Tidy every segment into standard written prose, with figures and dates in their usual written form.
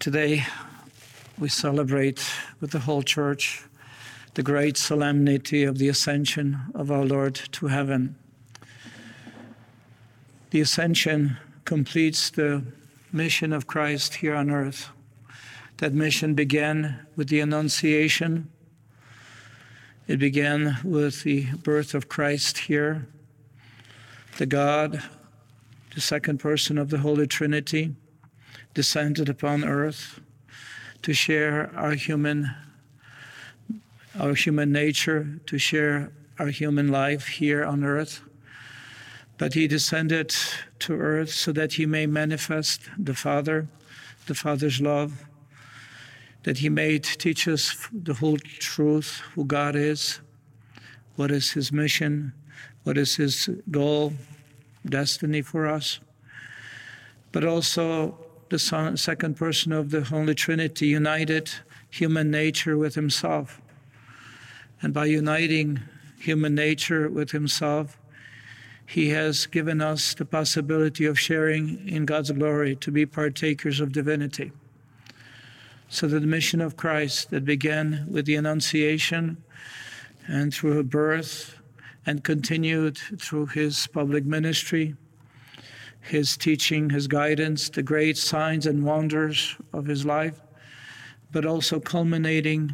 Today, we celebrate with the whole church the great solemnity of the ascension of our Lord to heaven. The ascension completes the mission of Christ here on earth. That mission began with the Annunciation. It began with the birth of Christ here, the God, the second person of the Holy Trinity, descended upon earth to share our human nature, to share our human life here on earth. But he descended to earth so that he may manifest the Father, the Father's love, that he may teach us the whole truth, who God is, what is his mission, what is his goal, destiny for us. But also the second person of the Holy Trinity united human nature with himself. And by uniting human nature with himself, he has given us the possibility of sharing in God's glory, to be partakers of divinity. So that the mission of Christ that began with the Annunciation and through her birth and continued through his public ministry, his teaching, his guidance, the great signs and wonders of his life, but also culminating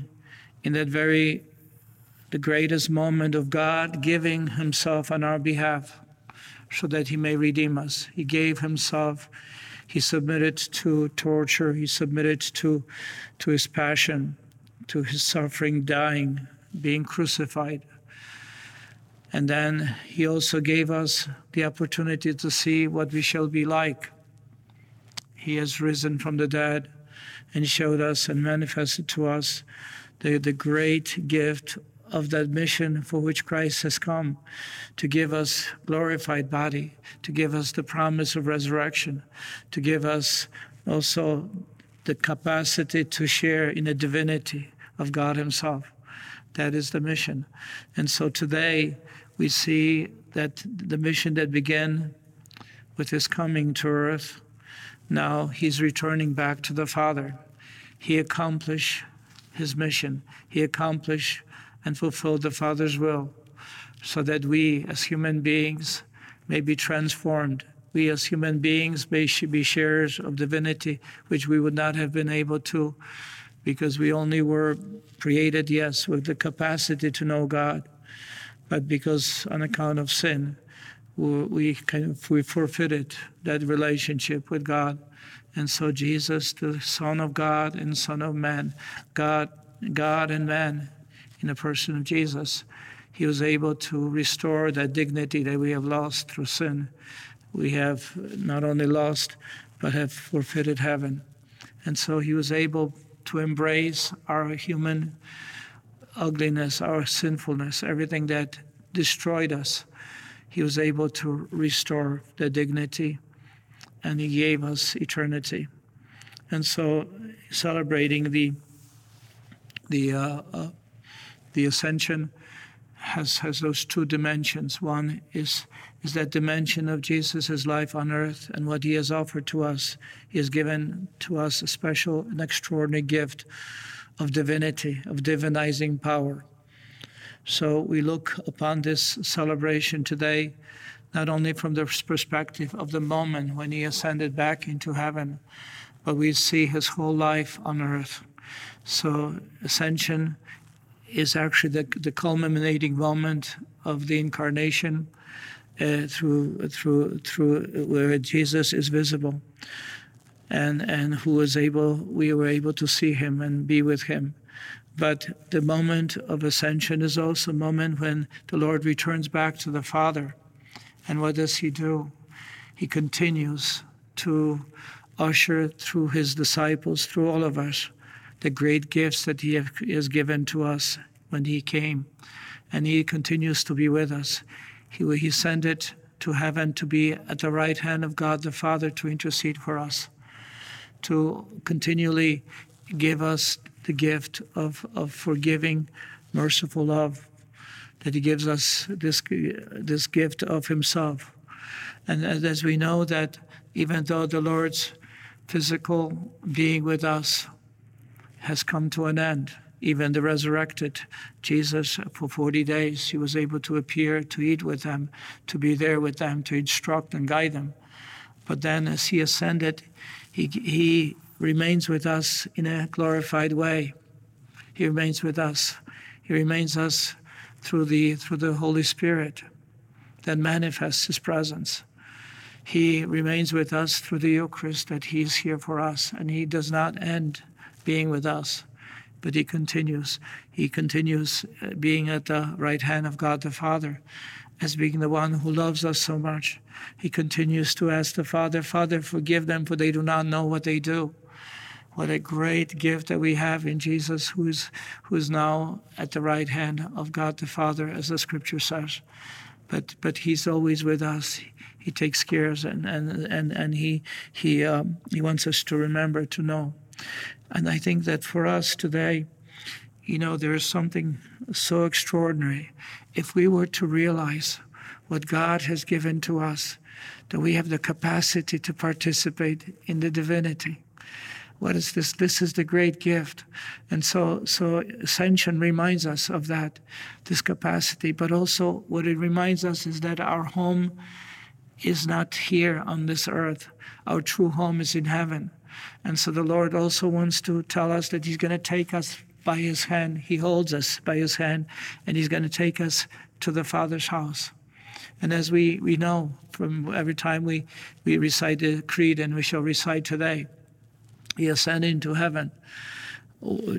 in the greatest moment of God giving himself on our behalf so that he may redeem us. He gave himself, he submitted to torture, he submitted to his passion, to his suffering, dying, being crucified. And then he also gave us the opportunity to see what we shall be like. He has risen from the dead and showed us and manifested to us the great gift of that mission for which Christ has come, to give us glorified body, to give us the promise of resurrection, to give us also the capacity to share in the divinity of God himself. That is the mission. And so today we see that the mission that began with his coming to earth, now he's returning back to the Father. He accomplished his mission. He accomplished and fulfilled the Father's will so that we as human beings may be transformed. We as human beings may be sharers of divinity, which we would not have been able to, because we only were created, yes, with the capacity to know God, but because on account of sin, we forfeited that relationship with God. And so Jesus, the Son of God and Son of Man, God and man, in the person of Jesus, he was able to restore that dignity that we have lost through sin. We have not only lost, but have forfeited heaven. And so he was able to embrace our human ugliness, our sinfulness, everything that destroyed us. He was able to restore the dignity, and he gave us eternity. And so, celebrating the ascension has those two dimensions. One is that dimension of Jesus' life on earth and what he has offered to us. He has given to us a special and extraordinary gift of divinity, of divinizing power. So we look upon this celebration today, not only from the perspective of the moment when he ascended back into heaven, but we see his whole life on earth. So ascension is actually the culminating moment of the incarnation, through where Jesus is visible, and we were able to see him and be with him. But the moment of ascension is also a moment when the Lord returns back to the Father. And what does he do? He continues to usher through his disciples, through all of us, the great gifts that he has given to us when he came. And he continues to be with us. He sent it to heaven to be at the right hand of God the Father, to intercede for us, to continually give us the gift of forgiving, merciful love, that he gives us this gift of himself. And as we know that even though the Lord's physical being with us has come to an end. Even the resurrected Jesus, for 40 days, he was able to appear, to eat with them, to be there with them, to instruct and guide them. But then as he ascended, he remains with us in a glorified way. He remains with us. He remains us through the Holy Spirit that manifests his presence. He remains with us through the Eucharist, that he is here for us, and he does not end being with us, but he continues. He continues being at the right hand of God the Father, as being the one who loves us so much. He continues to ask the Father, "Father, forgive them, for they do not know what they do." What a great gift that we have in Jesus, who is now at the right hand of God the Father, as the Scripture says. But he's always with us. He takes care of us, and he wants us to remember, to know. And I think that for us today, there is something so extraordinary. If we were to realize what God has given to us, that we have the capacity to participate in the divinity. What is this? This is the great gift. And so Ascension reminds us of that, this capacity. But also what it reminds us is that our home is not here on this earth. Our true home is in heaven. And so the Lord also wants to tell us that he's going to take us by his hand. He holds us by his hand, and he's going to take us to the Father's house. And as we know from every time we recite the creed, and we shall recite today, he ascended into heaven.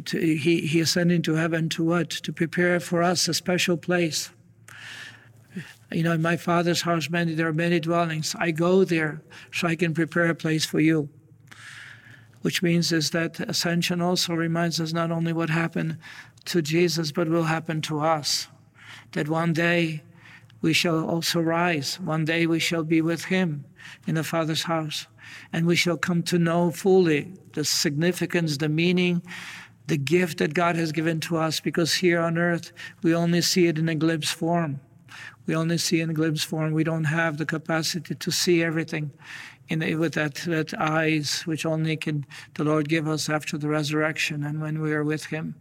He ascended into heaven to what? To prepare for us a special place. In my Father's house, there are many dwellings. I go there so I can prepare a place for you. Which means is that Ascension also reminds us not only what happened to Jesus, but will happen to us. That one day we shall also rise. One day we shall be with him in the Father's house. And we shall come to know fully the significance, the meaning, the gift that God has given to us. Because here on earth, we only see it in a glimpse form. We don't have the capacity to see everything with that eyes, which only can the Lord give us after the resurrection and when we are with him.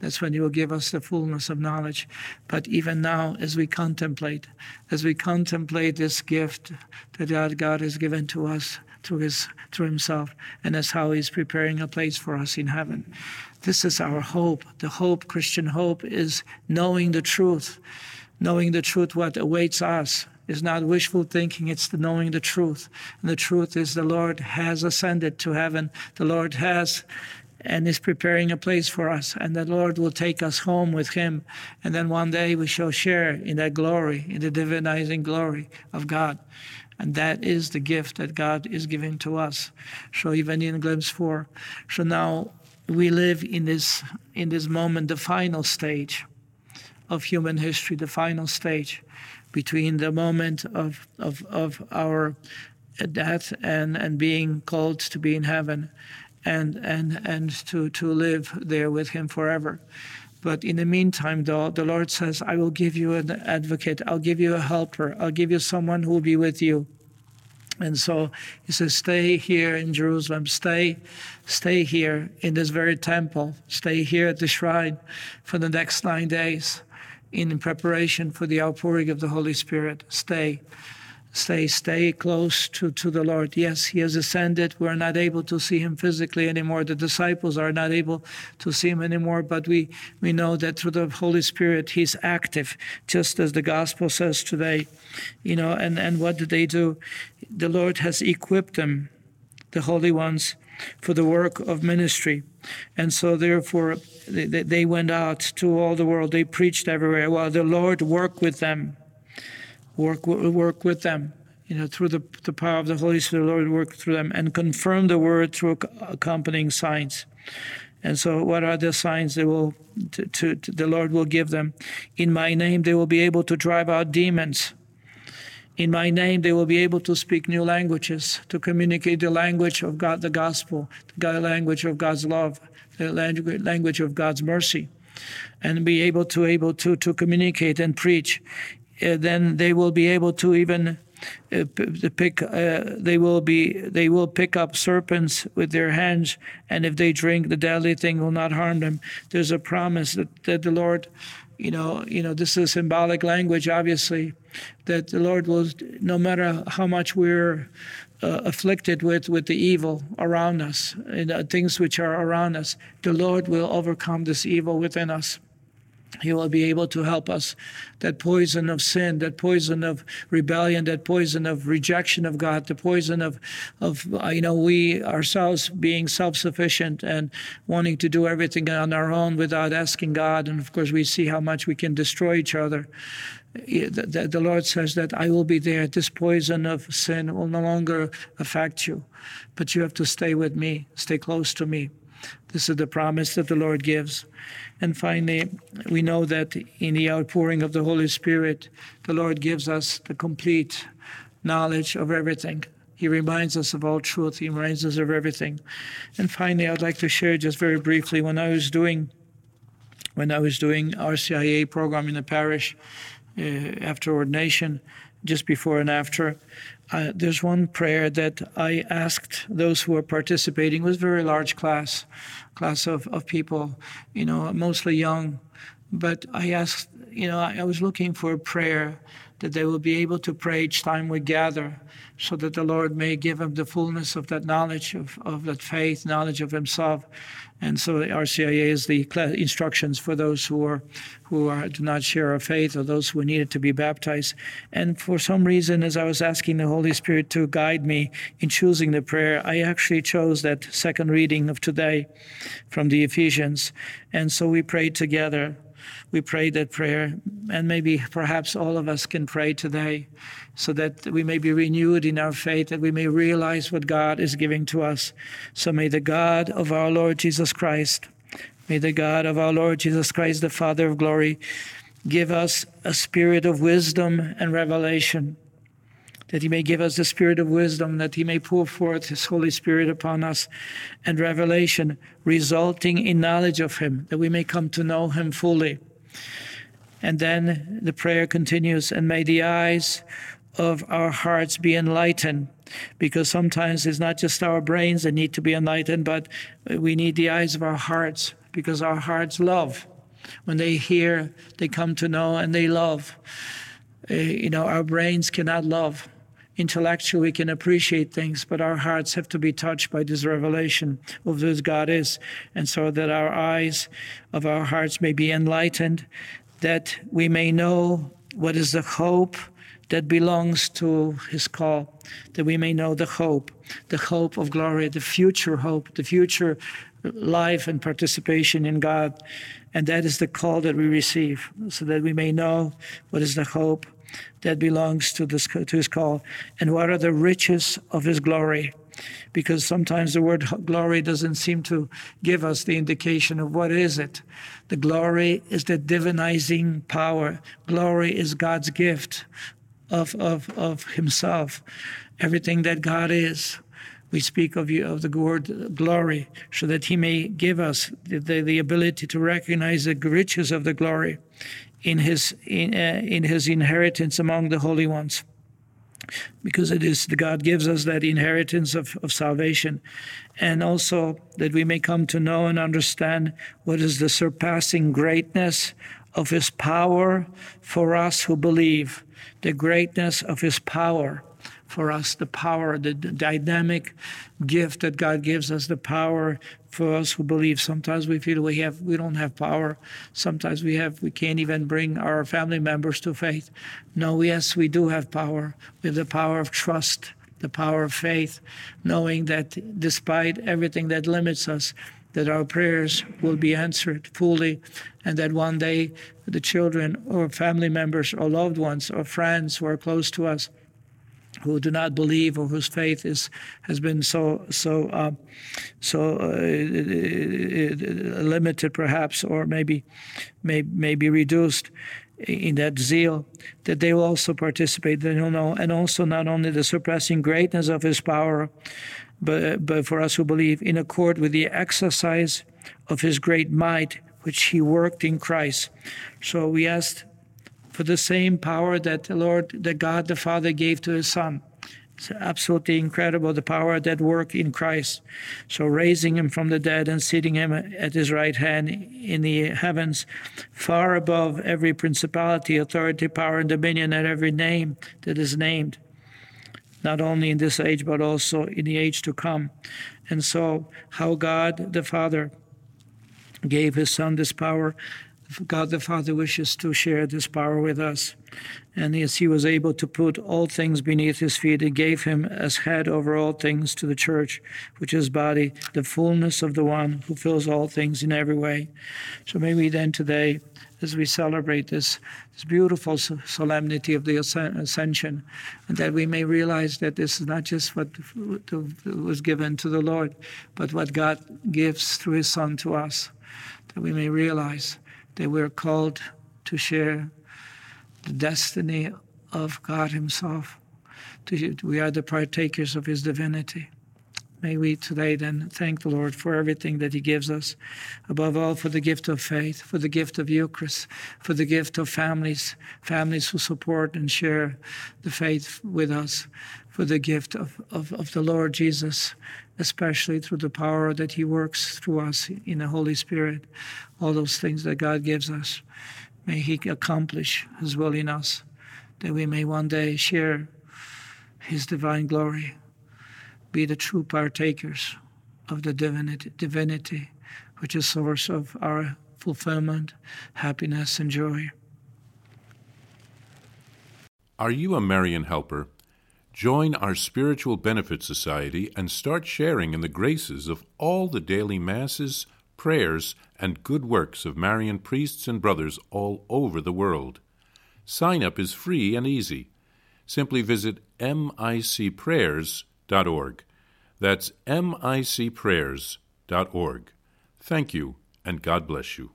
That's when he will give us the fullness of knowledge. But even now, as we contemplate this gift that God has given to us through himself, and as how he's preparing a place for us in heaven. This is our hope. The hope, Christian hope, is knowing the truth. Knowing the truth, what awaits us, is not wishful thinking, it's the knowing the truth. And the truth is the Lord has ascended to heaven. The Lord has and is preparing a place for us. And the Lord will take us home with him. And then one day we shall share in that glory, in the divinizing glory of God. And that is the gift that God is giving to us. So even in glimpse 4. So now we live in this moment, the final stage of human history, the final stage between the moment of our death and being called to be in heaven and to live there with him forever. But in the meantime, though, the Lord says, I will give you an advocate, I'll give you a helper, I'll give you someone who will be with you. And so he says, stay here in Jerusalem, stay here in this very temple, stay here at the shrine for the next 9 days. In preparation for the outpouring of the Holy Spirit, stay close to the Lord. Yes, he has ascended. We're not able to see him physically anymore. The disciples are not able to see him anymore, but we know that through the Holy Spirit, he's active, just as the gospel says today. And what did they do? The Lord has equipped them, the holy ones, for the work of ministry. And so therefore, they went out to all the world. They preached everywhere while the Lord worked with them. Work with them, through the power of the Holy Spirit, the Lord worked through them and confirmed the word through accompanying signs. And so what are the signs the Lord will give them? In my name, they will be able to drive out demons. In my name, they will be able to speak new languages, to communicate the language of God, the gospel, the language of God's love, the language of God's mercy, and be able to communicate and preach. Then they will be able to even they will pick up serpents with their hands, and if they drink, the deadly thing will not harm them. There's a promise that the Lord, this is symbolic language, obviously, that the Lord will, no matter how much we're afflicted with the evil around us and things which are around us, the Lord will overcome this evil within us. He will be able to help us. That poison of sin, that poison of rebellion, that poison of rejection of God, the poison of we ourselves being self-sufficient and wanting to do everything on our own without asking God. And of course, we see how much we can destroy each other. The Lord says that I will be there. This poison of sin will no longer affect you, but you have to stay with me, stay close to me. This is the promise that the Lord gives. And finally, we know that in the outpouring of the Holy Spirit, the Lord gives us the complete knowledge of everything. He reminds us of all truth. He reminds us of everything. And finally, I'd like to share just very briefly, when I was doing RCIA program in the parish after ordination, just before and after, there's one prayer that I asked those who were participating. It was a very large class of people, mostly young. But I asked, I was looking for a prayer that they will be able to pray each time we gather, so that the Lord may give them the fullness of that knowledge, of that faith, knowledge of himself. And so the RCIA is the instructions for those who do not share our faith, or those who needed to be baptized. And for some reason, as I was asking the Holy Spirit to guide me in choosing the prayer, I actually chose that second reading of today from the Ephesians. And so we prayed together. We prayed that prayer, and maybe perhaps all of us can pray today, so that we may be renewed in our faith, that we may realize what God is giving to us. So may the God of our Lord Jesus Christ, the Father of glory, give us a spirit of wisdom and revelation, that he may give us the spirit of wisdom, that he may pour forth his Holy Spirit upon us, and revelation resulting in knowledge of him, that we may come to know him fully. And then the prayer continues, and may the eyes of our hearts be enlightened, because sometimes it's not just our brains that need to be enlightened, but we need the eyes of our hearts, because our hearts love. When they hear, they come to know, and they love. Our brains cannot love. Intellectually, we can appreciate things, but our hearts have to be touched by this revelation of who God is, and so that our eyes of our hearts may be enlightened, that we may know what is the hope that belongs to his call, that we may know the hope of glory, the future hope, the future life and participation in God. And that is the call that we receive, so that we may know what is the hope that belongs to his call, and what are the riches of his glory, because sometimes the word glory doesn't seem to give us the indication of what is it. The glory is the divinizing power. Glory is God's gift of himself, everything that God is. We speak of the word glory, so that he may give us the ability to recognize the riches of the glory in his inheritance among the holy ones, because it is God gives us that inheritance of salvation, and also that we may come to know and understand what is the surpassing greatness of his power for us who believe, the greatness of his power. For us, the power, the dynamic gift that God gives us, the power for us who believe. Sometimes we feel we don't have power. Sometimes we can't even bring our family members to faith. No, yes, we do have power. We have the power of trust, the power of faith, knowing that despite everything that limits us, that our prayers will be answered fully, and that one day the children or family members or loved ones or friends who are close to us who do not believe, or whose faith has been so limited, perhaps, or maybe reduced in that zeal, that they will also participate. They will know, and also not only the surpassing greatness of his power, but for us who believe, in accord with the exercise of his great might, which he worked in Christ. So we asked for the same power that the Lord, that God the Father gave to his Son. It's absolutely incredible, the power that worked in Christ. So raising him from the dead and seating him at his right hand in the heavens, far above every principality, authority, power, and dominion, and every name that is named, not only in this age, but also in the age to come. And so how God the Father gave his Son this power, God the Father wishes to share this power with us. And as he was able to put all things beneath his feet, he gave him as head over all things to the church, which is body, the fullness of the one who fills all things in every way. So may we then today, as we celebrate this beautiful solemnity of the Ascension, and that we may realize that this is not just what was given to the Lord, but what God gives through his Son to us, that we may realize that we're called to share the destiny of God himself. We are the partakers of his divinity. May we today then thank the Lord for everything that he gives us, above all for the gift of faith, for the gift of Eucharist, for the gift of families who support and share the faith with us, for the gift of the Lord Jesus, especially through the power that he works through us in the Holy Spirit, all those things that God gives us. May he accomplish his will in us, that we may one day share his divine glory, be the true partakers of the divinity, which is source of our fulfillment, happiness, and joy. Are you a Marian helper? Join our Spiritual Benefit Society and start sharing in the graces of all the daily masses, prayers, and good works of Marian priests and brothers all over the world. Sign up is free and easy. Simply visit micprayers.org. That's micprayers.org. Thank you, and God bless you.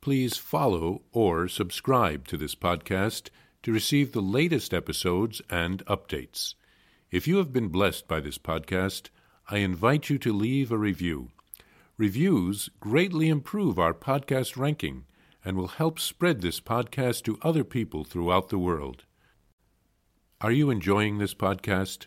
Please follow or subscribe to this podcast to receive the latest episodes and updates. If you have been blessed by this podcast, I invite you to leave a review. Reviews greatly improve our podcast ranking and will help spread this podcast to other people throughout the world. Are you enjoying this podcast?